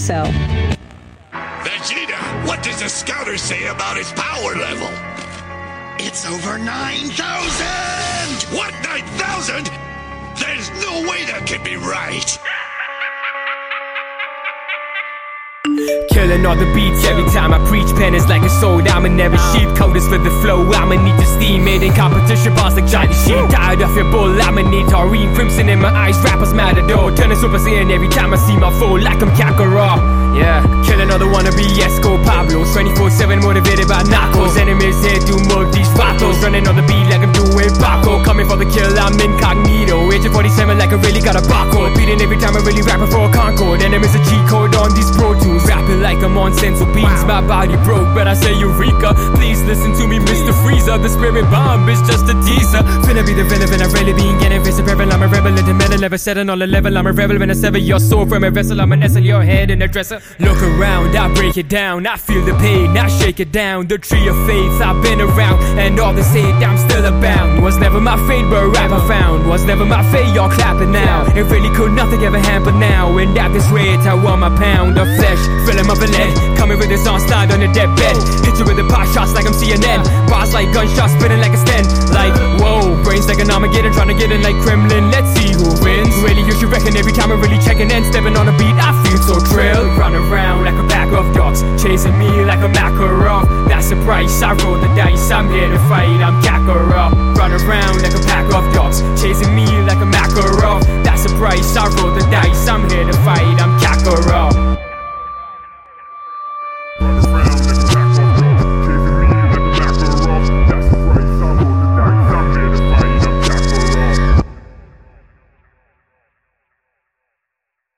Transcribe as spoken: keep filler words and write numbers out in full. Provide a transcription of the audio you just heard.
so-so. Vegeta, what does the scouter say about his power level? It's over nine thousand! What, nine thousand? There's no way that could be right! Killing all the beats every time I preach. Pen is like a sword, I'm an every sheep. Coders for the flow, I'ma need to steam it. In competition, bars like giant sheep. Tired of your bull, I'ma need taurine. Crimson in my eyes, rappers matador. Turning Super Saiyan every time I see my foe, like I'm Kakarot. Yeah, killing all the wannabe ESCO Pablo. twenty-four seven motivated by knuckles. Enemies here do multis fatos. Running on the beat like I'm doing Paco. Coming for the kill, I'm incognito. Agent forty-seven like I really got a barcode. Beating every time I really rapping for a Concord. Enemies a cheat code on these Pro Tools. Rapping like I'm on Senso Beans. My body broke, but I say Eureka. Please listen to me, Mister Frieza. The spirit bomb is just a teaser. Finna be the villain, I really be getting face a rebel. I'm a rebel at the metal, never setting on a level. I'm a rebel when I sever your soul from a vessel. I'm an S in your head in a dresser. Look around, I break it down. I feel the pain, I shake it down. The tree of faith, I've been around. And all this hate, I'm still abound. Was never my fate, but rap I found. Was never my fate, y'all clapping now. It really could nothing ever happen now. And at this rate, I want my pound of flesh. Fill him up and lead, coming with his arm slide on your deathbed. Hit you with the pot shots like I'm C N N. Bars like gunshots, spinning like a stem. Like, whoa, brains like an Armageddon, trying to get in like Kremlin. Let's see who wins. Really, you should reckon every time I'm really checking in. Stepping on a beat, I feel so thrilled. Run around like a pack of dogs, chasing me like a Makarov. That's the price, I roll the dice, I'm here to fight, I'm Kakarot. Run around like a pack of dogs, chasing me like a Makarov. That's the price, I roll the dice, I'm here to fight, I'm